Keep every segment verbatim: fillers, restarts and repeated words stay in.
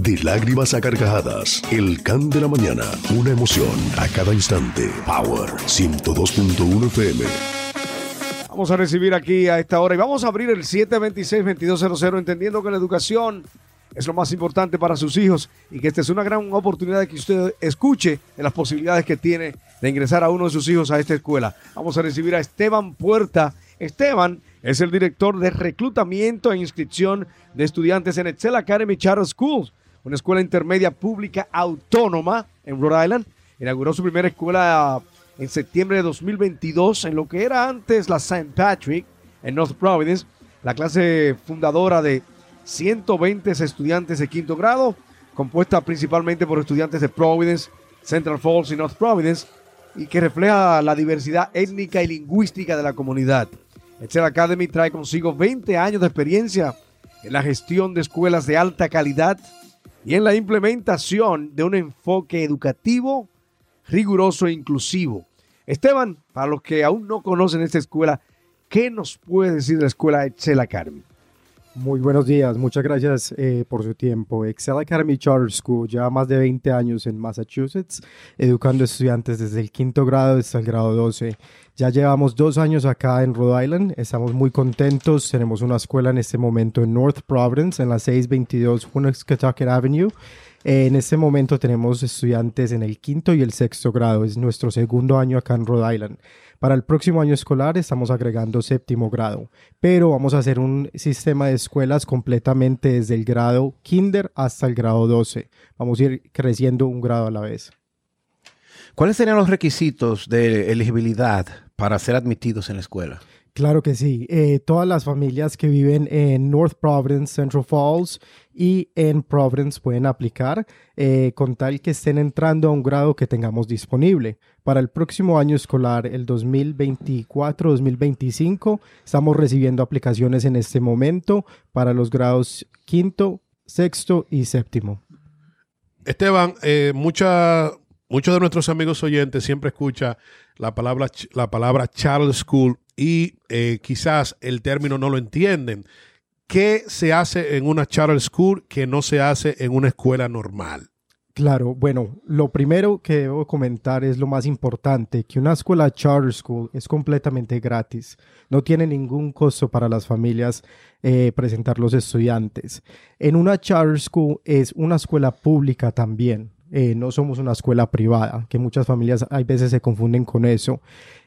de lágrimas a carcajadas, el can de la mañana, una emoción a cada instante. Power ciento dos punto uno F M. Vamos a recibir aquí a esta hora y vamos a abrir el siete dos seis, dos dos cero cero, entendiendo que la educación es lo más importante para sus hijos y que esta es una gran oportunidad de que usted escuche de las posibilidades que tiene de ingresar a uno de sus hijos a esta escuela. Vamos a recibir a Esteban Puerta. Esteban es el director de reclutamiento e inscripción de estudiantes en Excel Academy Charter Schools, una escuela intermedia pública autónoma en Rhode Island. Inauguró su primera escuela en septiembre de dos mil veintidós, en lo que era antes la Saint Patrick, en North Providence. La clase fundadora de ciento veinte estudiantes de quinto grado, compuesta principalmente por estudiantes de Providence, Central Falls y North Providence, y que refleja la diversidad étnica y lingüística de la comunidad. Excel Academy trae consigo veinte años de experiencia en la gestión de escuelas de alta calidad y en la implementación de un enfoque educativo riguroso e inclusivo. Esteban, para los que aún no conocen esta escuela, ¿qué nos puede decir la escuela Excel Academy? Muy buenos días, muchas gracias eh, por su tiempo. Excel Academy Charter School lleva más de veinte años en Massachusetts, educando estudiantes desde el quinto grado hasta el grado doce. Ya llevamos dos años acá en Rhode Island, estamos muy contentos. Tenemos una escuela en este momento en North Providence, en la seiscientos veintidós Hunts Catucket Avenue. En este momento tenemos estudiantes en el quinto y el sexto grado. Es nuestro segundo año acá en Rhode Island. Para el próximo año escolar estamos agregando séptimo grado, pero vamos a hacer un sistema de escuelas completamente desde el grado kinder hasta el grado doce. Vamos a ir creciendo un grado a la vez. ¿Cuáles serían los requisitos de elegibilidad para ser admitidos en la escuela? Claro que sí. Eh, todas las familias que viven en North Providence, Central Falls y en Providence pueden aplicar eh, con tal que estén entrando a un grado que tengamos disponible. Para el próximo año escolar, el dos mil veinticuatro dos mil veinticinco, estamos recibiendo aplicaciones en este momento para los grados quinto, sexto y séptimo. Esteban, eh, mucha... muchos de nuestros amigos oyentes siempre escuchan la palabra, la palabra Charter School y eh, quizás el término no lo entienden. ¿Qué se hace en una Charter School que no se hace en una escuela normal? Claro, bueno, lo primero que debo comentar es lo más importante, que una escuela Charter School es completamente gratis. No tiene ningún costo para las familias eh, presentar los estudiantes. En una Charter School es una escuela pública también. Eh, no somos una escuela privada, que muchas familias hay veces se confunden con eso.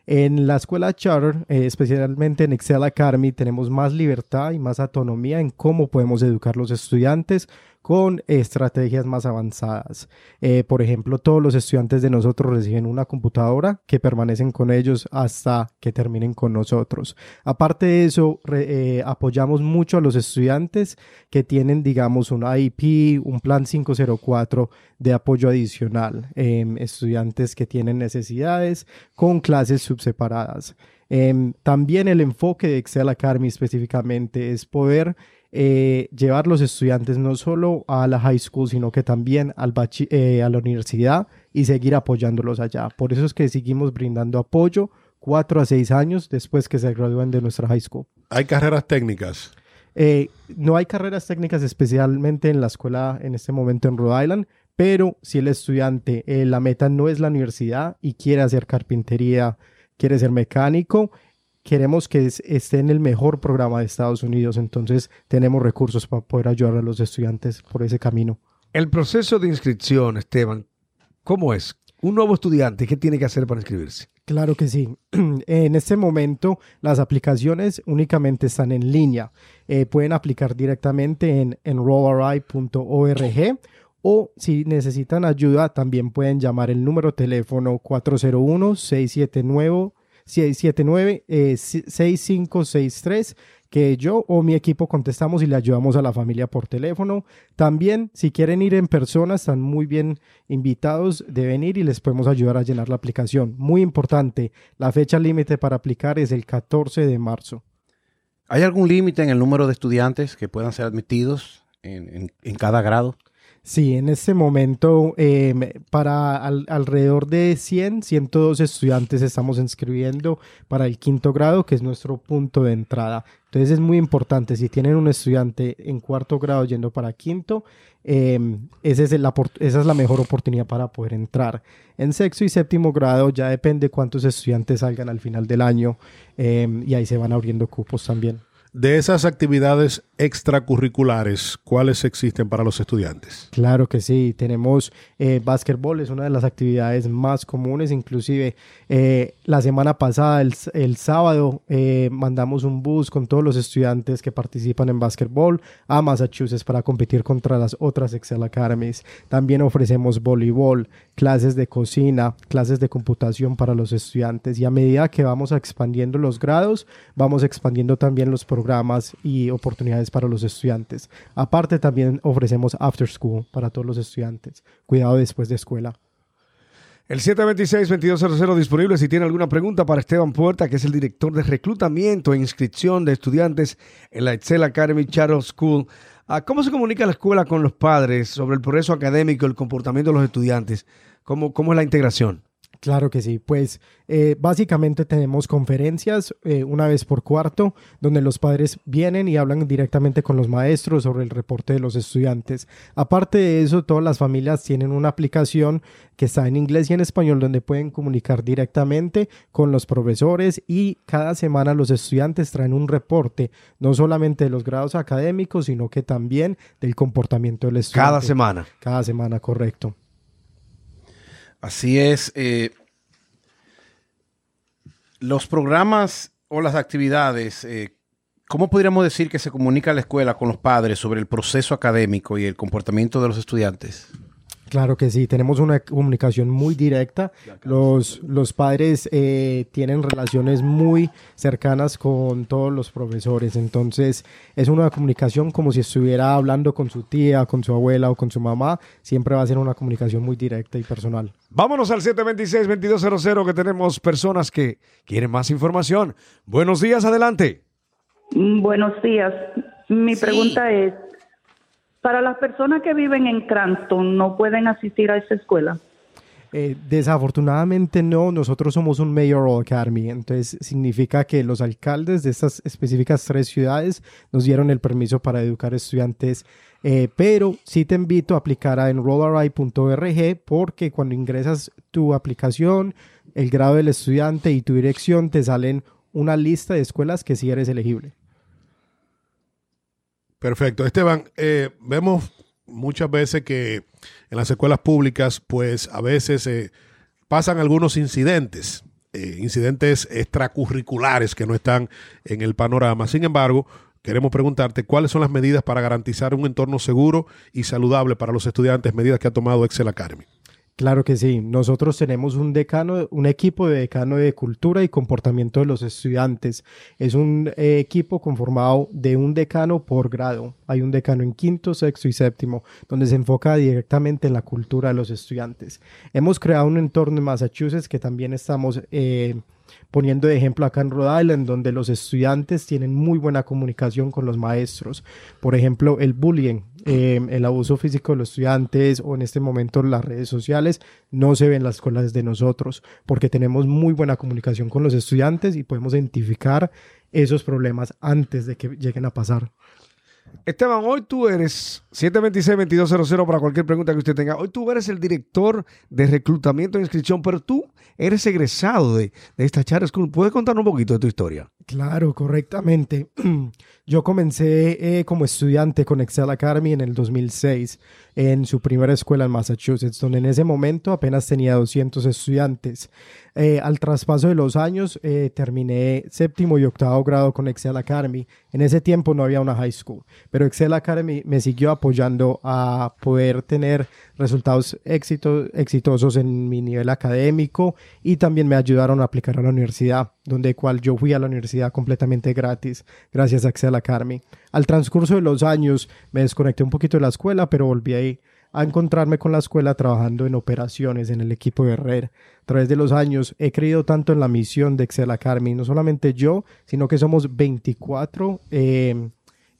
En la escuela Charter, eh, especialmente en Excel Academy, tenemos más libertad y más autonomía en cómo podemos educar los estudiantes con estrategias más avanzadas. Eh, por ejemplo, todos los estudiantes de nosotros reciben una computadora que permanecen con ellos hasta que terminen con nosotros. Aparte de eso, re, eh, apoyamos mucho a los estudiantes que tienen, digamos, un I E P, un plan cinco cero cuatro de apoyo adicional. Eh, estudiantes que tienen necesidades con clases subseparadas. Eh, también el enfoque de Excel Academy específicamente es poder Eh, llevar los estudiantes no solo a la high school, sino que también al bachi- eh, a la universidad y seguir apoyándolos allá. Por eso es que seguimos brindando apoyo cuatro a seis años después que se gradúen de nuestra high school. ¿Hay carreras técnicas? Eh, no hay carreras técnicas especialmente en la escuela en este momento en Rhode Island, pero si el estudiante, eh, la meta no es la universidad y quiere hacer carpintería, quiere ser mecánico, queremos que esté en el mejor programa de Estados Unidos, entonces tenemos recursos para poder ayudar a los estudiantes por ese camino. El proceso de inscripción, Esteban, ¿cómo es? Un nuevo estudiante, ¿qué tiene que hacer para inscribirse? Claro que sí. En este momento, las aplicaciones únicamente están en línea. Eh, pueden aplicar directamente en enroll R I punto org. O si necesitan ayuda, también pueden llamar el número de teléfono cuatro cero uno seis siete nueve seis siete nueve seis cinco seis tres, que yo o mi equipo contestamos y le ayudamos a la familia por teléfono. También, si quieren ir en persona, están muy bien invitados de venir y les podemos ayudar a llenar la aplicación. Muy importante, la fecha límite para aplicar es el catorce de marzo. ¿Hay algún límite en el número de estudiantes que puedan ser admitidos en, en, en cada grado? Sí, en este momento eh, para al, alrededor de cien, ciento dos estudiantes estamos inscribiendo para el quinto grado, que es nuestro punto de entrada. Entonces es muy importante, si tienen un estudiante en cuarto grado yendo para quinto, eh, ese es el, esa es la mejor oportunidad para poder entrar. En sexto y séptimo grado ya depende cuántos estudiantes salgan al final del año eh, y ahí se van abriendo cupos también. De esas actividades extracurriculares, ¿cuáles existen para los estudiantes? Claro que sí. Tenemos eh, básquetbol, es una de las actividades más comunes. Inclusive eh, la semana pasada, el, el sábado, eh, mandamos un bus con todos los estudiantes que participan en básquetbol a Massachusetts para competir contra las otras Excel Academies. También ofrecemos voleibol, clases de cocina, clases de computación para los estudiantes. Y a medida que vamos expandiendo los grados, vamos expandiendo también los programas programas y oportunidades para los estudiantes. Aparte, también ofrecemos after school para todos los estudiantes. Cuidado después de escuela. El siete dos seis, dos dos cero cero disponible si tiene alguna pregunta para Esteban Puerta, que es el director de reclutamiento e inscripción de estudiantes en la Excel Academy Charter School. ¿Cómo se comunica la escuela con los padres sobre el progreso académico, el comportamiento de los estudiantes? ¿Cómo, cómo es la integración? Claro que sí, pues eh, básicamente tenemos conferencias eh, una vez por cuarto donde los padres vienen y hablan directamente con los maestros sobre el reporte de los estudiantes. Aparte de eso, todas las familias tienen una aplicación que está en inglés y en español donde pueden comunicar directamente con los profesores, y cada semana los estudiantes traen un reporte no solamente de los grados académicos sino que también del comportamiento del estudiante. Cada semana. Cada semana, correcto. Así es. Eh, los programas o las actividades, eh, ¿cómo podríamos decir que se comunica la escuela con los padres sobre el proceso académico y el comportamiento de los estudiantes? Claro que sí, tenemos una comunicación muy directa. Los, los padres eh, tienen relaciones muy cercanas con todos los profesores, entonces es una comunicación como si estuviera hablando con su tía, con su abuela o con su mamá. Siempre va a ser una comunicación muy directa y personal. Vámonos al siete dos seis, dos dos cero cero que tenemos personas que quieren más información. Buenos días, adelante. Buenos días. Mi sí. pregunta es, para las personas que viven en Cranston, ¿no pueden asistir a esa escuela? Eh, desafortunadamente no, nosotros somos un mayoral academy, entonces significa que los alcaldes de estas específicas tres ciudades nos dieron el permiso para educar estudiantes, eh, pero sí te invito a aplicar a enroll R I punto org, porque cuando ingresas tu aplicación, el grado del estudiante y tu dirección, te salen una lista de escuelas que sí eres elegible. Perfecto. Esteban, eh, vemos muchas veces que en las escuelas públicas, pues a veces eh, pasan algunos incidentes, eh, incidentes extracurriculares que no están en el panorama. Sin embargo, queremos preguntarte cuáles son las medidas para garantizar un entorno seguro y saludable para los estudiantes, medidas que ha tomado Excel Academy. Claro que sí. Nosotros tenemos un decano, un equipo de decano de cultura y comportamiento de los estudiantes. Es un eh, equipo conformado de un decano por grado. Hay un decano en quinto, sexto y séptimo, donde se enfoca directamente en la cultura de los estudiantes. Hemos creado un entorno en Massachusetts que también estamos eh, poniendo de ejemplo acá en Rhode Island, donde los estudiantes tienen muy buena comunicación con los maestros. Por ejemplo, el bullying. Eh, el abuso físico de los estudiantes o en este momento las redes sociales no se ven en las escuelas de nosotros, porque tenemos muy buena comunicación con los estudiantes y podemos identificar esos problemas antes de que lleguen a pasar. Esteban, hoy tú eres siete dos seis, dos dos cero cero para cualquier pregunta que usted tenga. Hoy tú eres el director de reclutamiento e inscripción, pero tú eres egresado de, de esta Charter School. ¿Puedes contarnos un poquito de tu historia? Claro, correctamente. Yo comencé eh, como estudiante con Excel Academy en el dos mil seis en su primera escuela en Massachusetts, donde en ese momento apenas tenía doscientos estudiantes. Eh, al traspaso de los años eh, terminé séptimo y octavo grado con Excel Academy. En ese tiempo no había una high school, pero Excel Academy me siguió apoyando a poder tener resultados éxito, exitosos en mi nivel académico, y también me ayudaron a aplicar a la universidad, donde cual yo fui a la universidad completamente gratis gracias a Excel Academy. Al transcurso de los años me desconecté un poquito de la escuela, pero volví ahí a encontrarme con la escuela trabajando en operaciones en el equipo de red. A través de los años he creído tanto en la misión de Excel Academy, no solamente yo, sino que somos veinticuatro eh,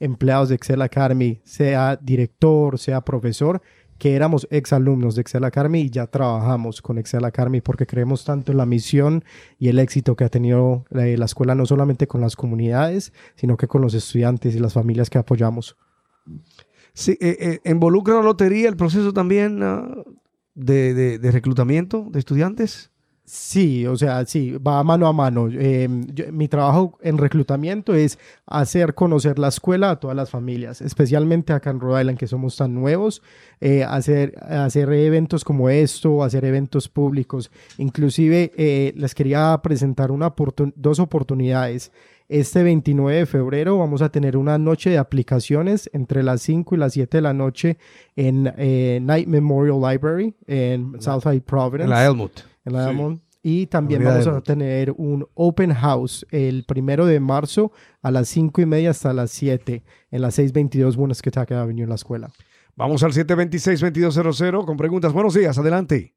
empleados de Excel Academy, sea director, sea profesor, que éramos exalumnos de Excel Academy y ya trabajamos con Excel Academy porque creemos tanto en la misión y el éxito que ha tenido la escuela, no solamente con las comunidades, sino que con los estudiantes y las familias que apoyamos. Sí, eh, eh, ¿involucra la lotería el proceso también uh, de, de, de reclutamiento de estudiantes? Sí, o sea, sí, va mano a mano. Eh, yo, mi trabajo en reclutamiento es hacer conocer la escuela a todas las familias, especialmente acá en Rhode Island, que somos tan nuevos, eh, hacer, hacer eventos como esto, hacer eventos públicos. Inclusive eh, les quería presentar una oportun- dos oportunidades. Este veintinueve de febrero vamos a tener una noche de aplicaciones entre las cinco y las siete de la noche en eh, Knight Memorial Library en Southside Providence. En la Elmwood. En la sí. Y también la vamos a tener un open house el primero de marzo a las cinco y media hasta las siete en la seiscientos veintidós Hunts Catucket Avenue en la escuela. Vamos al siete dos seis, dos dos cero cero con preguntas. Buenos días, adelante.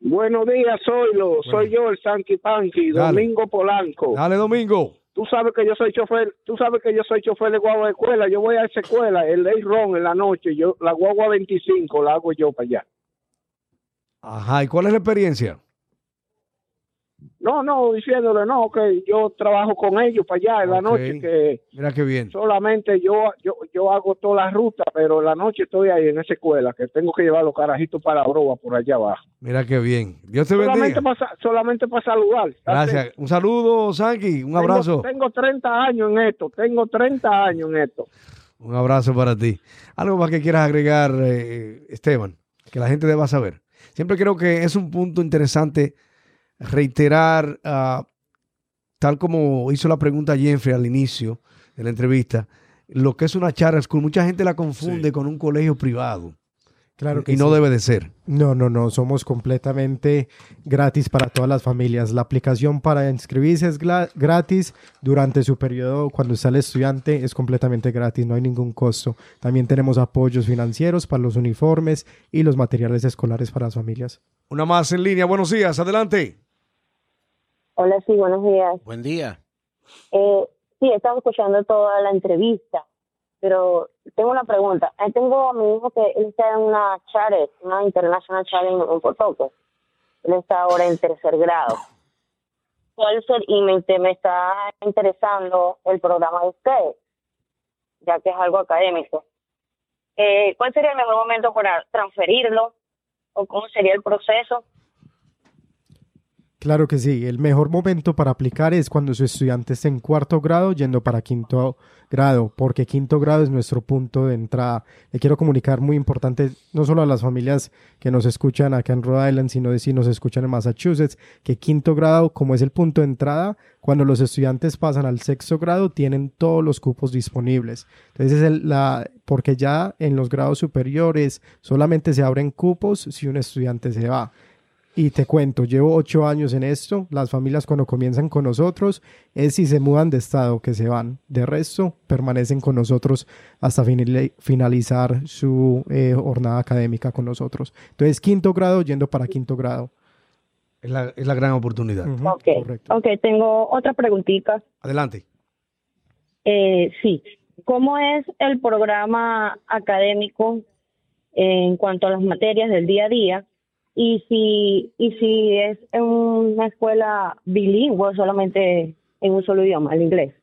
Buenos días, soy, lo, bueno. soy yo, el Sanky Panky, Domingo Polanco. Dale, Domingo. Tú sabes que yo soy chofer, tú sabes que yo soy chofer de guagua de escuela. Yo voy a esa escuela, el Ley Ron en la noche. Yo, la guagua veinticinco la hago yo para allá. Ajá, ¿y cuál es la experiencia? No, no, diciéndole, no, que yo trabajo con ellos para allá en okay. la noche. Que mira qué bien. Solamente yo, yo, yo hago toda la ruta, pero en la noche estoy ahí en esa escuela, que tengo que llevar los carajitos para la broa por allá abajo. Mira qué bien. Dios te solamente bendiga. Para, solamente para saludar. Gracias. Un saludo, Sanky. Un tengo, abrazo. Tengo treinta años en esto. Tengo treinta años en esto. Un abrazo para ti. ¿Algo más que quieras agregar, eh, Esteban? Que la gente deba saber. Siempre creo que es un punto interesante reiterar, uh, tal como hizo la pregunta Jeffrey al inicio de la entrevista, lo que es una charter school. Mucha gente la confunde sí. con un colegio privado. Claro que y no sí. debe de ser. No, no, no. Somos completamente gratis para todas las familias. La aplicación para inscribirse es gratis. Durante su periodo, cuando está el estudiante, es completamente gratis. No hay ningún costo. También tenemos apoyos financieros para los uniformes y los materiales escolares para las familias. Una más en línea. Buenos días. Adelante. Hola, sí. Buenos días. Buen día. Eh, sí, estaba escuchando toda la entrevista. Pero tengo una pregunta. Tengo a mi hijo que él está en una charter, una international charter en Puerto Rico. Él está ahora en tercer grado. ¿Cuál ser? Y me, me está interesando el programa de ustedes, ya que es algo académico. Eh, ¿Cuál sería el mejor momento para transferirlo? ¿O cómo sería el proceso? Claro que sí. El mejor momento para aplicar es cuando su estudiante está en cuarto grado yendo para quinto grado, porque quinto grado es nuestro punto de entrada. Le quiero comunicar muy importante, no solo a las familias que nos escuchan acá en Rhode Island, sino de si nos escuchan en Massachusetts, que quinto grado, como es el punto de entrada, cuando los estudiantes pasan al sexto grado, tienen todos los cupos disponibles. Entonces, es el, la, porque ya en los grados superiores solamente se abren cupos si un estudiante se va. Y te cuento, llevo ocho años en esto. Las familias cuando comienzan con nosotros es si se mudan de estado que se van. De resto, permanecen con nosotros hasta finalizar su eh, jornada académica con nosotros. Entonces, quinto grado yendo para quinto grado. Es la, es la gran oportunidad. Uh-huh, okay. Correcto. Ok, tengo otra preguntita. Adelante. Eh, sí. ¿Cómo es el programa académico en cuanto a las materias del día a día? Y si y si es en una escuela bilingüe, solamente en un solo idioma, el inglés.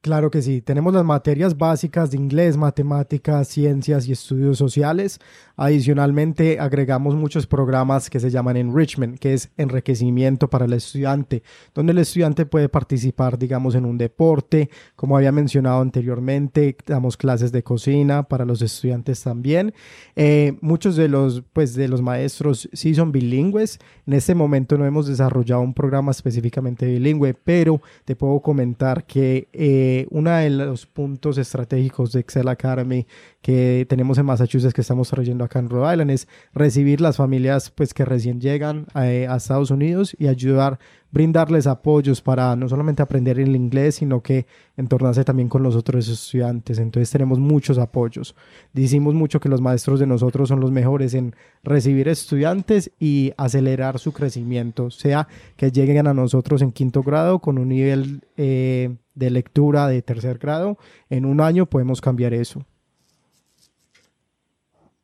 Claro que sí. Tenemos las materias básicas de inglés, matemáticas, ciencias y estudios sociales. Adicionalmente, agregamos muchos programas que se llaman enrichment, que es enriquecimiento para el estudiante, donde el estudiante puede participar, digamos, en un deporte. Como había mencionado anteriormente, damos clases de cocina para los estudiantes también. Eh, muchos de los, pues, de los maestros sí son bilingües. En este momento no hemos desarrollado un programa específicamente bilingüe, pero te puedo comentar que eh, uno de los puntos estratégicos de Excel Academy que tenemos en Massachusetts, que estamos trayendo acá en Rhode Island, es recibir las familias pues, que recién llegan a, a Estados Unidos y ayudar, brindarles apoyos para no solamente aprender el inglés, sino que entornarse también con los otros estudiantes. Entonces tenemos muchos apoyos. Decimos mucho que los maestros de nosotros son los mejores en recibir estudiantes y acelerar su crecimiento, o sea, que lleguen a nosotros en quinto grado con un nivel eh, de lectura de tercer grado. En un año podemos cambiar eso.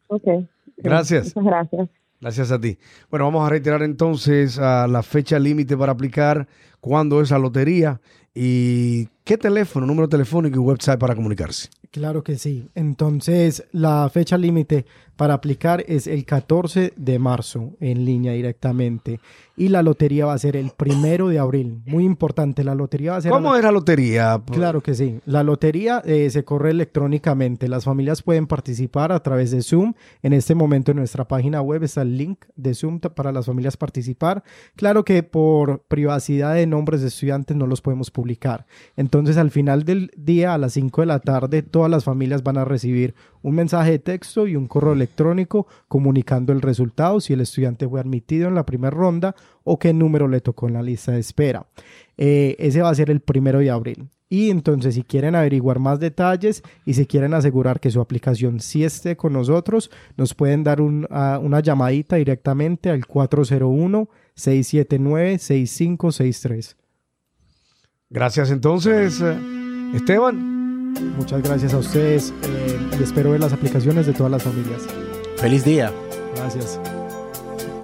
Ok. Gracias. Muchas gracias. Gracias a ti. Bueno, vamos a reiterar entonces a la fecha límite para aplicar, cuándo es la lotería y qué teléfono, número telefónico y website para comunicarse. Claro que sí. Entonces, la fecha límite para aplicar es el catorce de marzo en línea directamente y la lotería va a ser el primero de abril. Muy importante, la lotería va a ser... ¿Cómo la... es la lotería? Claro que sí. La lotería eh, se corre electrónicamente. Las familias pueden participar a través de Zoom. En este momento en nuestra página web está el link de Zoom para las familias participar. Claro que por privacidad de nombres de estudiantes no los podemos publicar. Entonces, al final del día, a las cinco de la tarde, todas las familias van a recibir un mensaje de texto y un correo electrónico comunicando el resultado, si el estudiante fue admitido en la primera ronda o qué número le tocó en la lista de espera. Eh, ese va a ser el primero de abril. Y entonces, si quieren averiguar más detalles y si quieren asegurar que su aplicación sí esté con nosotros, nos pueden dar un, a, una llamadita directamente al cuatro cero uno, seis siete nueve, seis cinco seis tres. Gracias entonces, Esteban. Muchas gracias a ustedes eh, y espero ver las aplicaciones de todas las familias. Feliz día. Gracias.